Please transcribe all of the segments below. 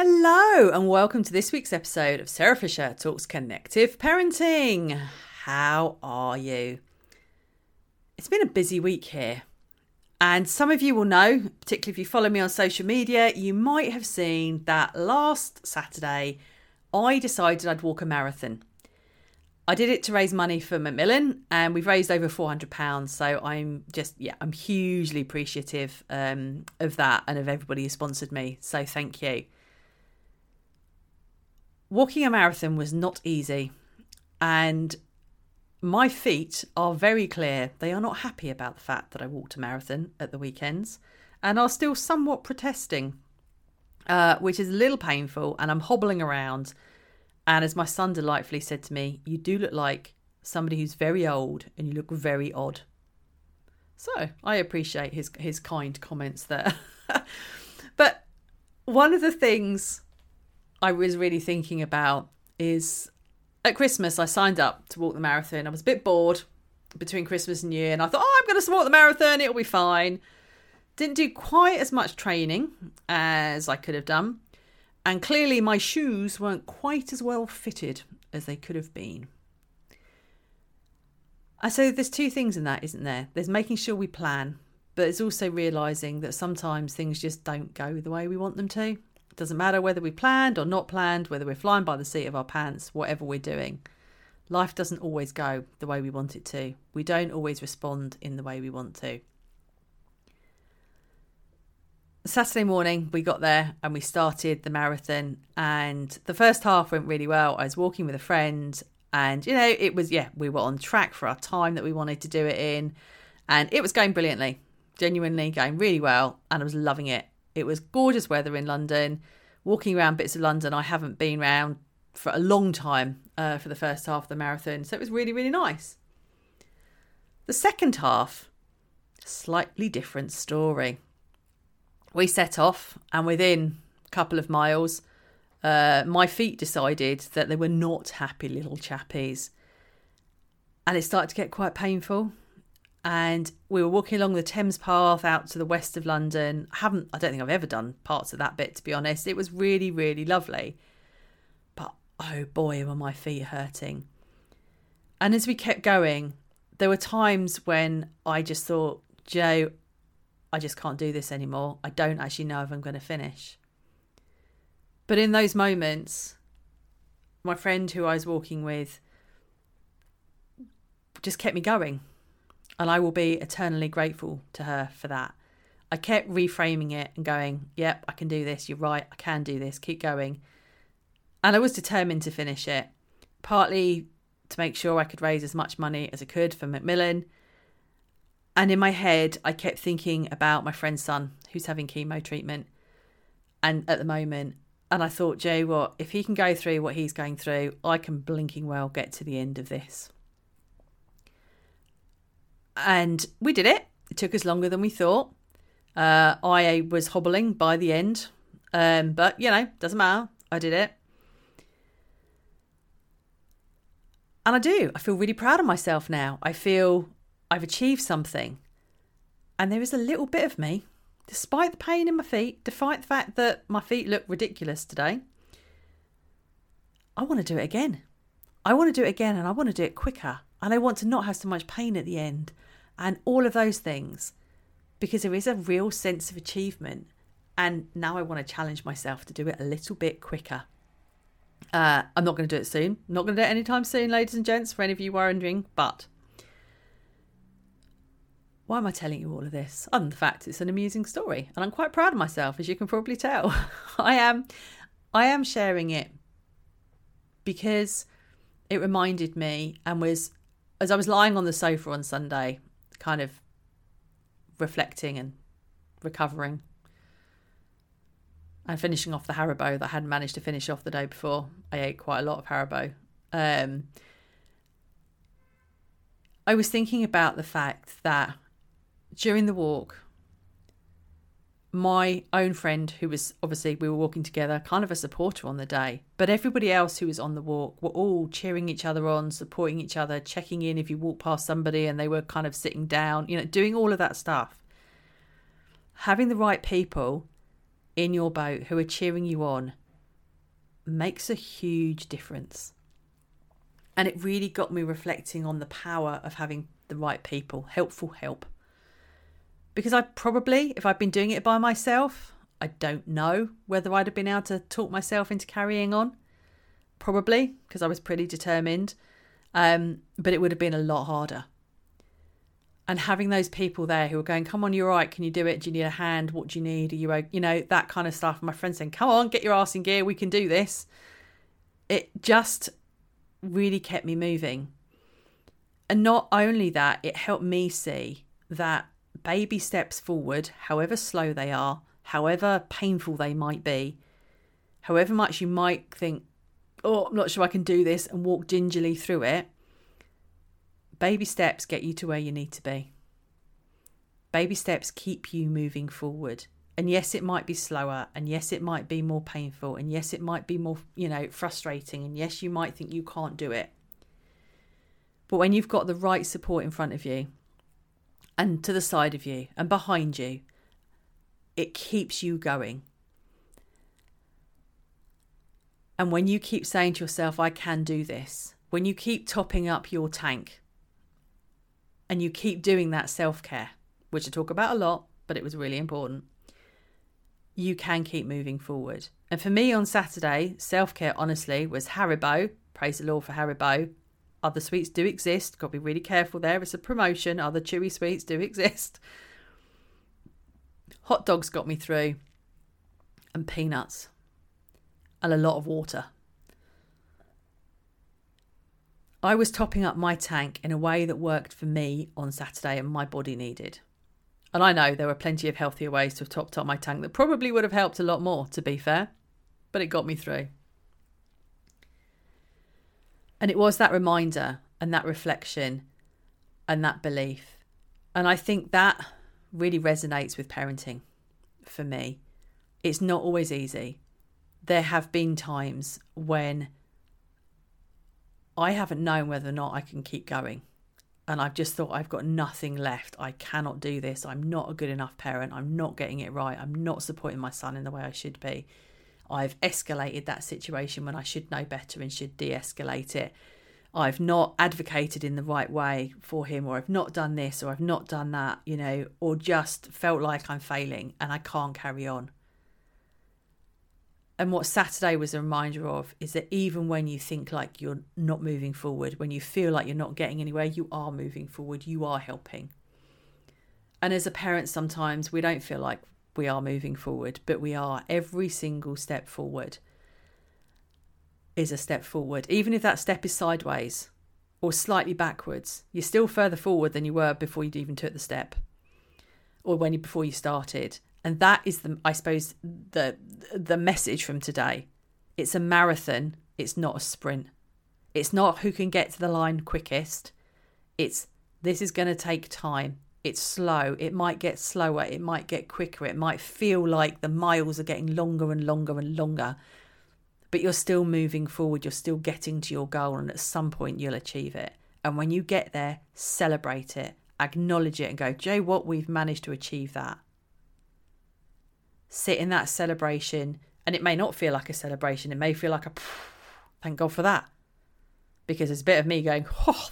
Hello and welcome to this week's episode of Sarah Fisher Talks Connective Parenting. How are you? It's been a busy week here, and some of you will know, particularly if you follow me on social media, you might have seen that last Saturday I decided I'd walk a marathon. I did it to raise money for Macmillan, and we've raised over £400, so I'm hugely appreciative of that and of everybody who sponsored me, so thank you. Walking a marathon was not easy, and my feet are very clear. They are not happy about the fact that I walked a marathon at the weekends and are still somewhat protesting, which is a little painful, and I'm hobbling around. And as my son delightfully said to me, you do look like somebody who's very old and you look very odd. So I appreciate his kind comments there. But one of the things I was really thinking about is at Christmas, I signed up to walk the marathon. I was a bit bored between Christmas and New Year, and I thought, I'm going to walk the marathon. It'll be fine. Didn't do quite as much training as I could have done. And clearly my shoes weren't quite as well fitted as they could have been. And so there's two things in that, isn't there? There's making sure we plan, but it's also realising that sometimes things just don't go the way we want them to. Doesn't matter whether we planned or not planned, whether we're flying by the seat of our pants, whatever we're doing. Life doesn't always go the way we want it to. We don't always respond in the way we want to. Saturday morning, we got there and we started the marathon, and the first half went really well. I was walking with a friend, and, you know, it was, we were on track for our time that we wanted to do it in, and it was going brilliantly, genuinely going really well, and I was loving it. It was gorgeous weather in London, walking around bits of London I haven't been around for a long time for the first half of the marathon. So it was really, really nice. The second half, slightly different story. We set off, and within a couple of miles, my feet decided that they were not happy little chappies. And it started to get quite painful. And we were walking along the Thames Path out to the west of London. I don't think I've ever done parts of that bit, to be honest. It was really, really lovely. But oh boy, were my feet hurting. And as we kept going, there were times when I just thought, Joe, I just can't do this anymore. I don't actually know if I'm going to finish. But in those moments, my friend who I was walking with just kept me going. And I will be eternally grateful to her for that. I kept reframing it and going, yep, I can do this. You're right. I can do this. Keep going. And I was determined to finish it, partly to make sure I could raise as much money as I could for Macmillan. And in my head, I kept thinking about my friend's son who's having chemo treatment and at the moment. And I thought, Jay, what if he can go through what he's going through, I can blinking well get to the end of this. And we did it. It took us longer than we thought. I was hobbling by the end. But, you know, doesn't matter. I did it. And I do. I feel really proud of myself now. I feel I've achieved something. And there is a little bit of me, despite the pain in my feet, despite the fact that my feet look ridiculous today, I want to do it again. I want to do it again, and I want to do it quicker. And I want to not have so much pain at the end. And all of those things, because there is a real sense of achievement. And now I want to challenge myself to do it a little bit quicker. I'm not going to do it soon. I'm not going to do it anytime soon, ladies and gents, for any of you wondering. But why am I telling you all of this? Other than the fact it's an amusing story. And I'm quite proud of myself, as you can probably tell. I am sharing it because it reminded me, and was, as I was lying on the sofa on Sunday, kind of reflecting and recovering and finishing off the Haribo that I hadn't managed to finish off the day before. I ate quite a lot of Haribo. I was thinking about the fact that during the walk, my own friend, who was obviously, we were walking together, kind of a supporter on the day, but everybody else who was on the walk were all cheering each other on, supporting each other, checking in if you walk past somebody and they were kind of sitting down, you know, doing all of that stuff. Having the right people in your boat who are cheering you on makes a huge difference. And it really got me reflecting on the power of having the right people, helpful help. Because I probably, if I'd been doing it by myself, I don't know whether I'd have been able to talk myself into carrying on. Probably, because I was pretty determined. But it would have been a lot harder. And having those people there who are going, come on, you're right, can you do it? Do you need a hand? What do you need? Are you, you know, that kind of stuff. And my friend saying, come on, get your ass in gear. We can do this. It just really kept me moving. And not only that, it helped me see that baby steps forward, however slow they are, however painful they might be, however much you might think, oh, I'm not sure I can do this, and walk gingerly through it. Baby steps get you to where you need to be. Baby steps keep you moving forward. And yes, it might be slower. And yes, it might be more painful. And yes, it might be more, you know, frustrating. And yes, you might think you can't do it. But when you've got the right support in front of you and to the side of you and behind you, it keeps you going. And when you keep saying to yourself, I can do this, when you keep topping up your tank, and you keep doing that self-care, which I talk about a lot, but it was really important, you can keep moving forward. And for me on Saturday, self-care, honestly, was Haribo. Praise the Lord for Haribo. Other sweets do exist. Got to be really careful there. It's a promotion. Other chewy sweets do exist. Hot dogs got me through. And peanuts. And a lot of water. I was topping up my tank in a way that worked for me on Saturday and my body needed. And I know there were plenty of healthier ways to have topped up my tank that probably would have helped a lot more, to be fair, but it got me through. And it was that reminder and that reflection and that belief. And I think that really resonates with parenting for me. It's not always easy. There have been times when I haven't known whether or not I can keep going. And I've just thought, I've got nothing left. I cannot do this. I'm not a good enough parent. I'm not getting it right. I'm not supporting my son in the way I should be. I've escalated that situation when I should know better and should de-escalate it. I've not advocated in the right way for him, or I've not done this, or I've not done that, you know, or just felt like I'm failing and I can't carry on. And what Saturday was a reminder of is that even when you think like you're not moving forward, when you feel like you're not getting anywhere, you are moving forward, you are helping. And as a parent, sometimes we don't feel like we are moving forward, but we are. Every single step forward is a step forward. Even if that step is sideways or slightly backwards, you're still further forward than you were before you even took the step or before you started. And that is, the message from today. It's a marathon. It's not a sprint. It's not who can get to the line quickest. This is going to take time. It's slow. It might get slower. It might get quicker. It might feel like the miles are getting longer and longer and longer. But you're still moving forward. You're still getting to your goal. And at some point you'll achieve it. And when you get there, celebrate it. Acknowledge it and go, Jay, what we've managed to achieve that. Sit in that celebration, and it may not feel like a celebration. It may feel like a thank God for that, because there's a bit of me going, oh,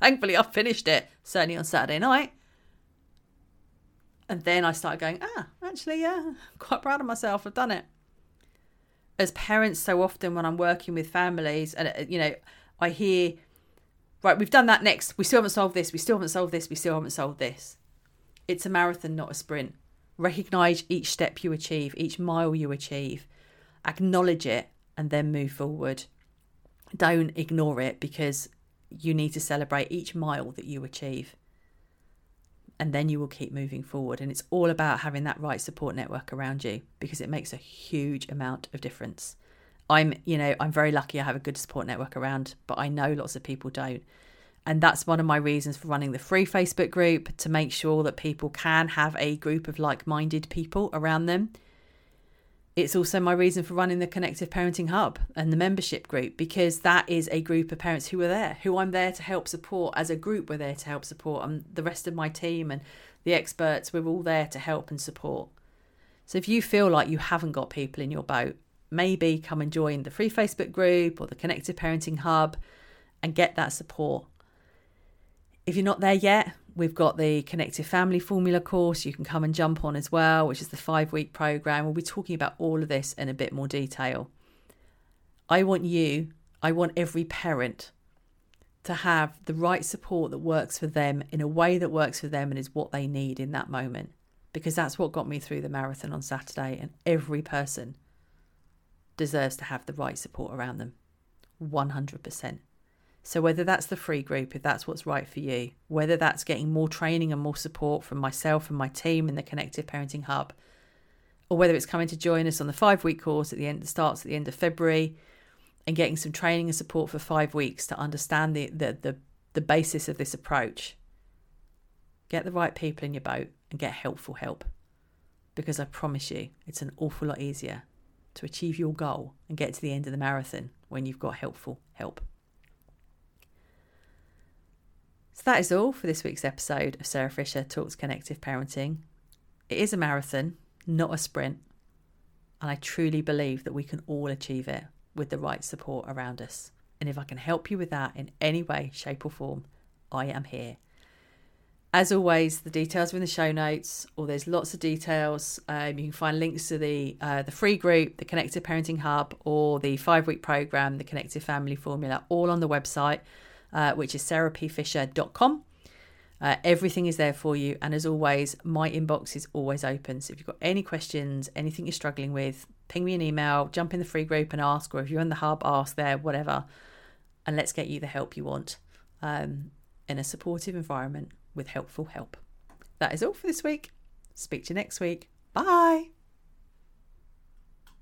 thankfully I finished it, certainly on Saturday night. And then I started going, actually, yeah, I'm quite proud of myself. I've done it. As parents, so often when I'm working with families, and you know, I hear, right, we've done that next. We still haven't solved this. We still haven't solved this. We still haven't solved this. It's a marathon, not a sprint. Recognise each step you achieve, each mile you achieve. Acknowledge it and then move forward. Don't ignore it, because you need to celebrate each mile that you achieve. And then you will keep moving forward. And it's all about having that right support network around you, because it makes a huge amount of difference. I'm very lucky I have a good support network around, but I know lots of people don't. And that's one of my reasons for running the free Facebook group, to make sure that people can have a group of like-minded people around them. It's also my reason for running the Connective Parenting Hub and the membership group, because that is a group of parents who are there, who I'm there to help support. As a group, we're there to help support. And the rest of my team and the experts, we're all there to help and support. So if you feel like you haven't got people in your boat, maybe come and join the free Facebook group or the Connective Parenting Hub and get that support. If you're not there yet, we've got the Connected Family Formula course you can come and jump on as well, which is the 5-week program. We'll be talking about all of this in a bit more detail. I want every parent to have the right support that works for them in a way that works for them and is what they need in that moment, because that's what got me through the marathon on Saturday, and every person deserves to have the right support around them, 100%. So whether that's the free group, if that's what's right for you, whether that's getting more training and more support from myself and my team in the Connective Parenting Hub, or whether it's coming to join us on the 5-week course starts at the end of February, and getting some training and support for 5 weeks to understand the basis of this approach. Get the right people in your boat and get helpful help, because I promise you it's an awful lot easier to achieve your goal and get to the end of the marathon when you've got helpful help. So that is all for this week's episode of Sarah Fisher Talks Connective Parenting. It is a marathon, not a sprint, and I truly believe that we can all achieve it with the right support around us. And if I can help you with that in any way, shape or form, I am here. As always, the details are in the show notes, or there's lots of details. You can find links to the free group, the Connected Parenting Hub, or the 5-week program, the Connected Family Formula, all on the website, which is sarahpfisher.com. Everything is there for you. And as always, my inbox is always open. So if you've got any questions, anything you're struggling with, ping me an email, jump in the free group and ask, or if you're in the hub, ask there, whatever. And let's get you the help you want in a supportive environment with helpful help. That is all for this week. Speak to you next week. Bye.